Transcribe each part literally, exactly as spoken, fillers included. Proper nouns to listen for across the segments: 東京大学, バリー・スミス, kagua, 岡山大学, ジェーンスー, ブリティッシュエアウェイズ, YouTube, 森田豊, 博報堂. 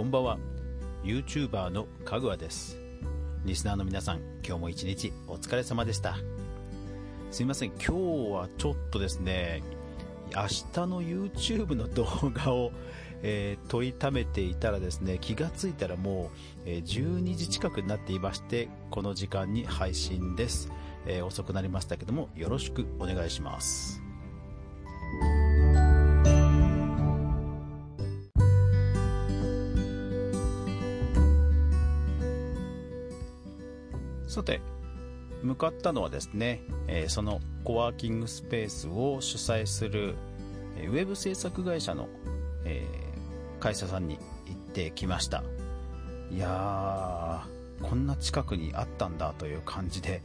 こんばんは。 YouTuber のかぐわです。リスナーの皆さん、今日も一日お疲れ様でした。すいません、今日はちょっとですね、明日の YouTube の動画を、えー、撮りためていたらですね、気がついたらもう、えー、じゅうにじ近くになっていまして、この時間に配信です。えー、遅くなりましたけども、よろしくお願いします。さて、向かったのはですね、えー、そのコワーキングスペースを主催する、えー、ウェブ制作会社の、えー、会社さんに行ってきました。いやー、こんな近くにあったんだという感じで、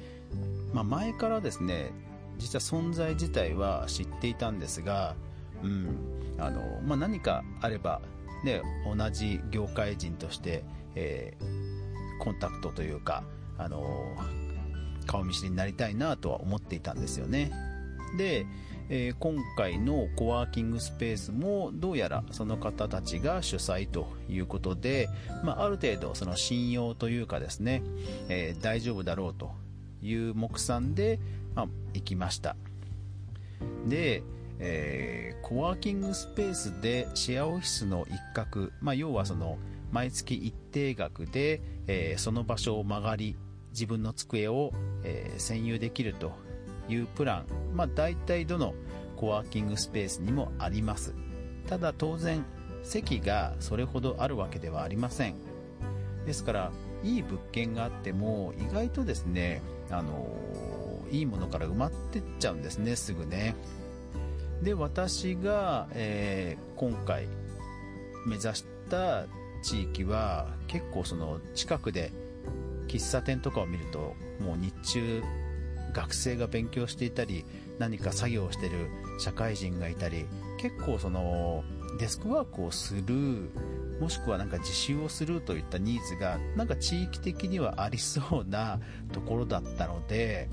まあ、前からですね、実は存在自体は知っていたんですが、うんあのまあ、何かあれば、ね、同じ業界人として、えー、コンタクトというか、あのー顔見知りになりたいなとは思っていたんですよね。で、えー、今回のコワーキングスペースもどうやらその方たちが主催ということで、まあ、ある程度その信用というかですね、えー、大丈夫だろうという目算で、まあ、行きました。で、えー、コワーキングスペースでシェアオフィスの一角、まあ、要はその毎月一定額で、えー、その場所を曲がり、自分の机を、えー、占有できるというプラン、まあ、大体どのコワーキングスペースにもあります。ただ当然席がそれほどあるわけではありません。ですからいい物件があっても意外とですね、あのー、いいものから埋まってっちゃうんですね、すぐね。で、私が、えー、今回目指した地域は結構その近くで喫茶店とかを見ると、もう日中学生が勉強していたり、何か作業をしている社会人がいたり、結構そのデスクワークをする、もしくはなんか自習をするといったニーズがなんか地域的にはありそうなところだったので、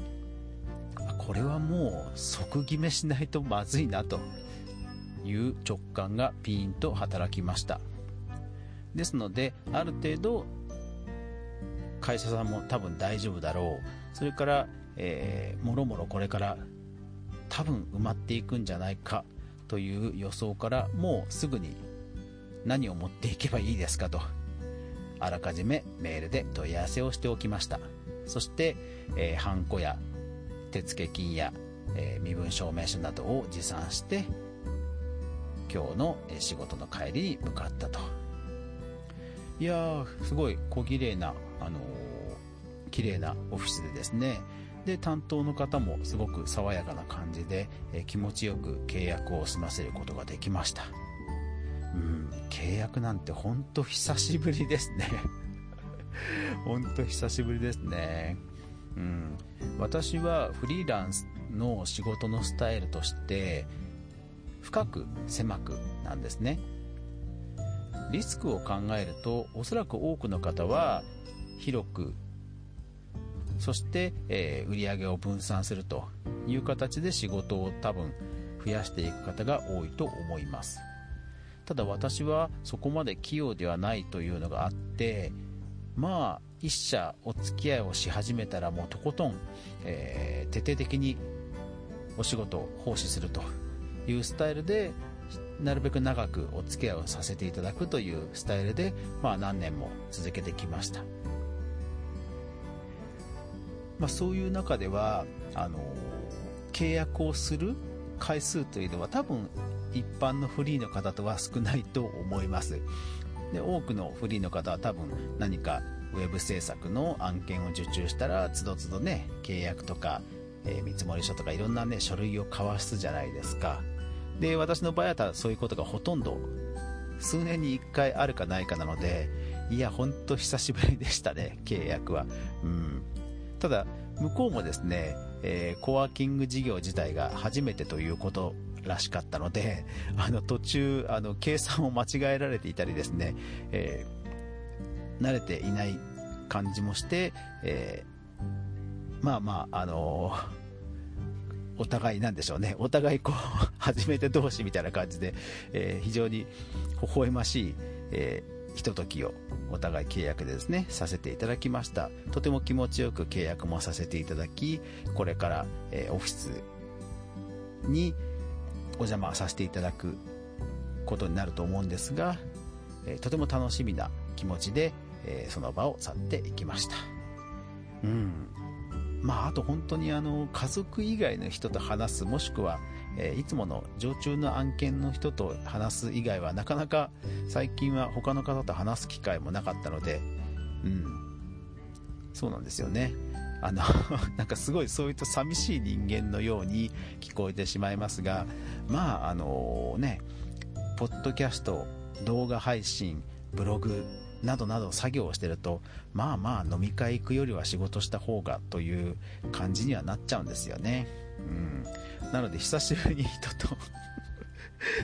これはもう即決めしないとまずいなという直感がピーンと働きました。ですので、ある程度会社さんも多分大丈夫だろう、それから、えー、もろもろこれから多分埋まっていくんじゃないかという予想から、もうすぐに何を持っていけばいいですかとあらかじめメールで問い合わせをしておきました。そして、えー、ハンコや手付金や、えー、身分証明書などを持参して、今日の仕事の帰りに向かったと。いやー、すごい小綺麗なあのー、綺麗なオフィスでですね、で担当の方もすごく爽やかな感じで、えー、気持ちよく契約を済ませることができました。うん契約なんてほんと久しぶりですねほんと久しぶりですね。うん私はフリーランスの仕事のスタイルとして、深く狭くなんですね。リスクを考えると、おそらく多くの方は広く、そして、えー、売上を分散するという形で仕事を多分増やしていく方が多いと思います。ただ私はそこまで器用ではないというのがあって、まあ一社お付き合いをし始めたら、もうとことん、えー、徹底的にお仕事を奉仕するというスタイルで、なるべく長くお付き合いをさせていただくというスタイルで、まあ、何年も続けてきました。まあ、そういう中ではあの契約をする回数というのは、多分一般のフリーの方とは少ないと思います。で、多くのフリーの方は多分何かウェブ制作の案件を受注したら、つどつどね、契約とか、えー、見積書とかいろんな、ね、書類を交わすじゃないですか。で、私の場合はそういうことがほとんど数年にいっかいあるかないかなので、いやほんと久しぶりでしたね、契約は。うんただ向こうもですね、えー、コワーキング事業自体が初めてということらしかったので、あの途中あの計算を間違えられていたりですね、えー、慣れていない感じもして、えー、まあまああのーお互いなんでしょうね、お互いこう初めて同士みたいな感じで、えー、非常に微笑ましい、えひとときをお互い契約でですねさせていただきました。とても気持ちよく契約もさせていただき、これから、えー、オフィスにお邪魔させていただくことになると思うんですが、えー、とても楽しみな気持ちで、えー、その場を去っていきました。うんまあ、あと本当にあの家族以外の人と話す、もしくは、えー、いつもの常駐の案件の人と話す以外はなかなか最近は他の方と話す機会もなかったので、うん、そうなんですよね。あのなんかすごいそういった寂しい人間のように聞こえてしまいますが、まああのねポッドキャスト、動画配信、ブログなどなど作業をしてると、まあまあ飲み会行くよりは仕事した方がという感じにはなっちゃうんですよね。うん、なので久しぶりに人と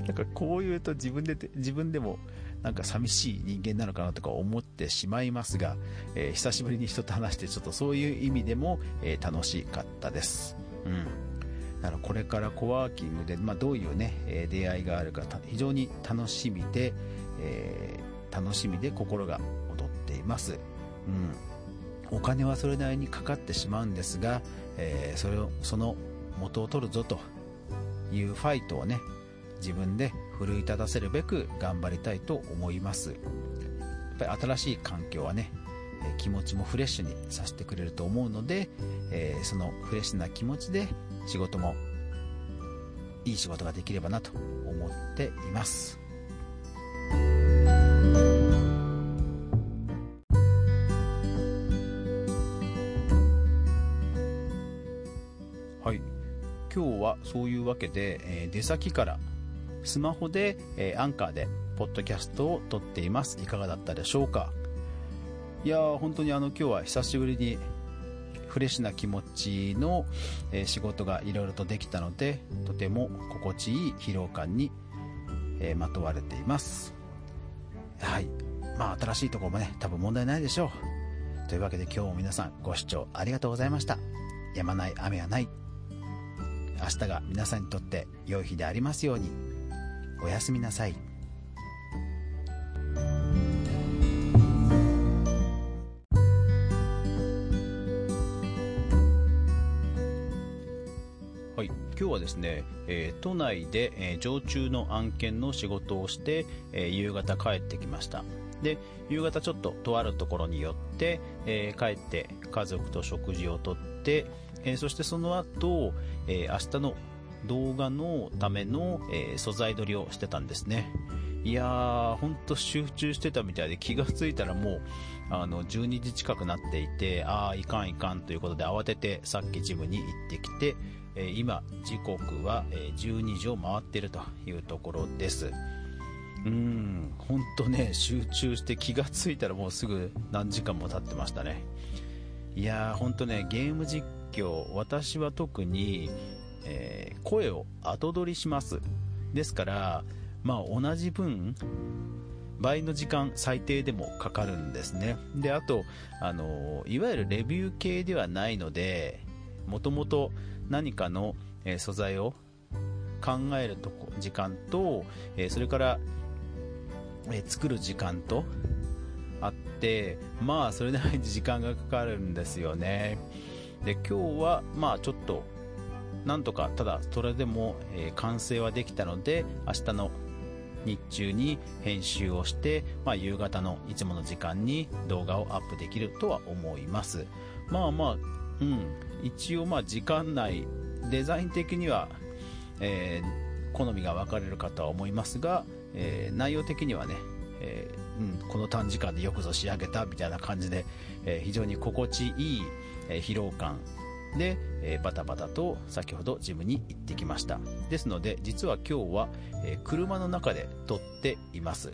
なんかこう言うと自分で自分でもなんか寂しい人間なのかなとか思ってしまいますが、えー、久しぶりに人と話してちょっとそういう意味でも、えー、楽しかったです。うん。だからこれからコワーキングで、まあ、どういう、ね、出会いがあるか非常に楽しみで、えー、楽しみで心が躍っています、うん、お金はそれなりにかかってしまうんですが、えー、それをその元を取るぞというファイトをね自分で奮い立たせるべく頑張りたいと思います。やっぱり新しい環境はね気持ちもフレッシュにさせてくれると思うので、えー、そのフレッシュな気持ちで仕事もいい仕事ができればなと思っています。はい、今日はそういうわけで、えー、出先からスマホで、えー、アンカーでポッドキャストを撮っています。いかがだったでしょうか。いやー本当にあの今日は久しぶりにフレッシュな気持ちの仕事がいろいろとできたので、とても心地いい疲労感にまとわれています。はい、まあ新しいところもね多分問題ないでしょう。というわけで今日も皆さんご視聴ありがとうございました。止まない雨はない。明日が皆さんにとって良い日でありますように。おやすみなさい。今日はですね、えー、都内で、えー、常駐の案件の仕事をして、えー、夕方帰ってきました。で、夕方ちょっととあるところに寄って、えー、帰って家族と食事をとって、えー、そしてその後、えー、明日の動画のための、えー、素材撮りをしてたんですね。いやー、ほんと集中してたみたいで気がついたらもうあのじゅうにじ近くなっていて、あーいかんいかんということで慌ててさっきジムに行ってきて、今時刻はじゅうにじを回っているというところです。うーん本当ね集中して気がついたらもうすぐ何時間も経ってましたね。いやー本当ねゲーム実況私は特に、えー、声を後取りします。ですからまあ同じ分倍の時間最低でもかかるんですね。であとあのいわゆるレビュー系ではないのでもともと何かの素材を考えるとこ時間とそれから作る時間とあってまあそれなりに時間がかかるんですよね。で今日はまあちょっとなんとかただそれでも完成はできたので明日の日中に編集をして、まあ、夕方のいつもの時間に動画をアップできるとは思います。まあまあうん、一応まあ時間内デザイン的には、えー、好みが分かれるかとは思いますが、えー、内容的にはね、えーうん、この短時間でよくぞ仕上げたみたいな感じで、えー、非常に心地いい、えー、疲労感で、えー、バタバタと先ほどジムに行ってきました。ですので実は今日は、えー、車の中で撮っています。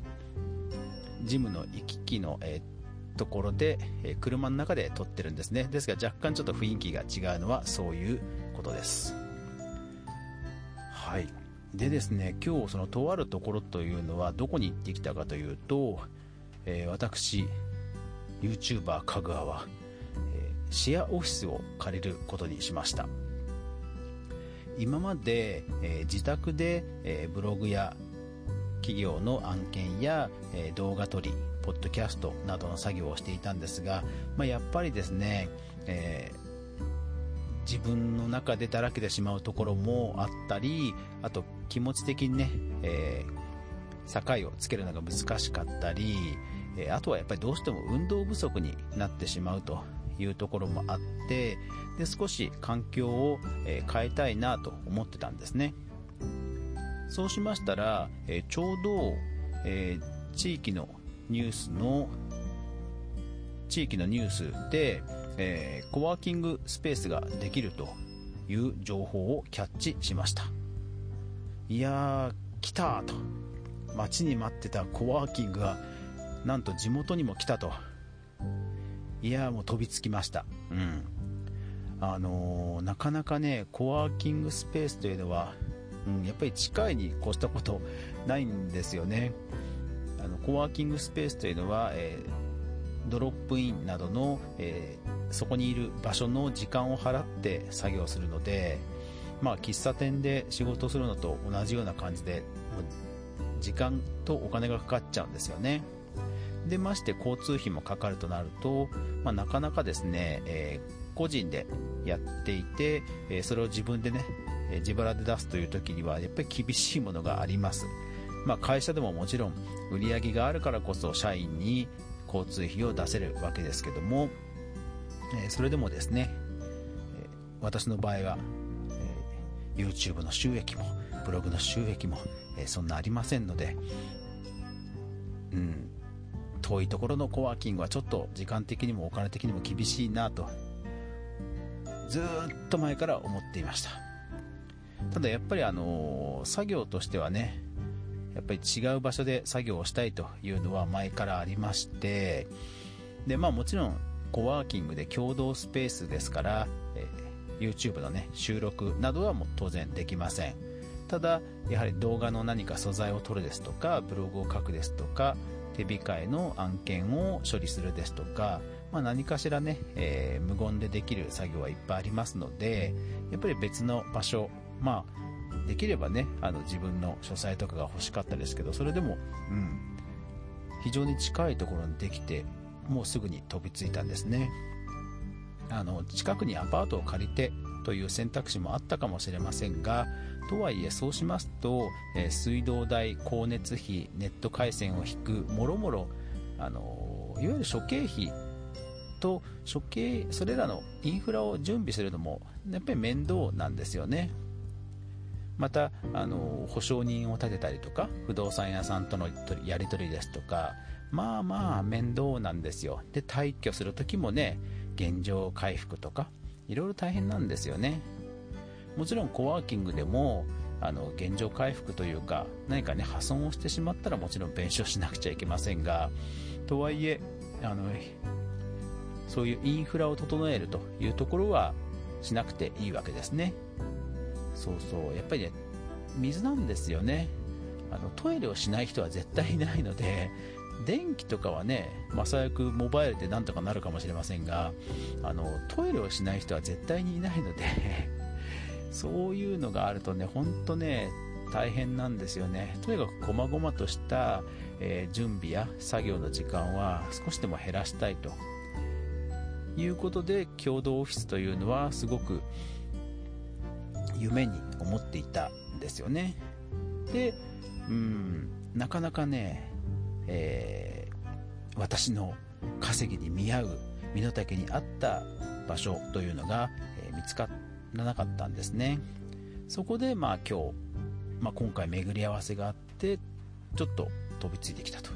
ジムの行き来の、えーところで、えー、車の中で撮ってるんですね。ですが若干ちょっと雰囲気が違うのはそういうことです。はいでですね今日そのとあるところというのはどこに行ってきたかというと、えー、私 YouTuber かぐわは、えー、シェアオフィスを借りることにしました。今まで、えー、自宅で、えー、ブログや企業の案件や、えー、動画撮りポッドキャストなどの作業をしていたんですが、まあ、やっぱりですね、えー自分の中でだらけてしまうところもあったり、あと気持ち的にね、えー、境をつけるのが難しかったり、えー、あとはやっぱりどうしても運動不足になってしまうというところもあって、で少し環境を、えー、変えたいなと思ってたんですね。そうしましたら、えー、ちょうど、えー、地域のニュースの地域のニュースで、えー、コワーキングスペースができるという情報をキャッチしました。いやー、来たと、待ちに待ってたコワーキングがなんと地元にも来たと。いやー、もう飛びつきました、うん、あのー、なかなかねコワーキングスペースというのは、うん、やっぱり近いに越したことないんですよね。あのコワーキングスペースというのは、えードロップインなどの、えー、そこにいる場所の時間を払って作業するので、まあ、喫茶店で仕事するのと同じような感じで時間とお金がかかっちゃうんですよね。でまして交通費もかかるとなると、まあ、なかなかですね、えー、個人でやっていて、えー、それを自分でね、えー、自腹で出すという時にはやっぱり厳しいものがあります、まあ、会社でももちろん売り上げがあるからこそ社員に交通費を出せるわけですけども、えー、それでもですね、えー、私の場合は、えー、YouTube の収益もブログの収益も、えー、そんなありませんので、うん、遠いところのコワーキングはちょっと時間的にもお金的にも厳しいなとずーっと前から思っていました。ただやっぱりあのー、作業としてはねやっぱり違う場所で作業をしたいというのは前からありまして、で、まあ、もちろんコワーキングで共同スペースですから、えー、YouTube の、ね、収録などはもう当然できません。ただやはり動画の何か素材を撮るですとかブログを書くですとか手控えの案件を処理するですとか、まあ、何かしらね、えー、無言でできる作業はいっぱいありますので、やっぱり別の場所、まあできればね、あの自分の書斎とかが欲しかったですけど、それでも、うん、非常に近いところにできて、もうすぐに飛びついたんですね。あの近くにアパートを借りてという選択肢もあったかもしれませんが、とはいえそうしますと、えー、水道代、光熱費、ネット回線を引くもろもろ、あのいわゆる諸経費と諸経それらのインフラを準備するのもやっぱり面倒なんですよね。またあの保証人を立てたりとか不動産屋さんとのやり取りですとか、まあまあ面倒なんですよ。で退去する時もね、現状回復とかいろいろ大変なんですよね。もちろんコワーキングでもあの現状回復というか何かね破損をしてしまったらもちろん弁償しなくちゃいけませんが、とはいえあのそういうインフラを整えるというところはしなくていいわけですね。そうそうやっぱりね水なんですよね。あのトイレをしない人は絶対いないので、電気とかはね、まあ、最悪モバイルでなんとかなるかもしれませんが、あのトイレをしない人は絶対にいないのでそういうのがあるとね本当ね大変なんですよね。とにかくこまごまとした、えー、準備や作業の時間は少しでも減らしたいということで、共同オフィスというのはすごく夢に思っていたんですよね。で、うん、なかなかね、えー、私の稼ぎに見合う身の丈に合った場所というのが、えー、見つからなかったんですね。そこでまあ今日、まあ、今回巡り合わせがあってちょっと飛びついてきたと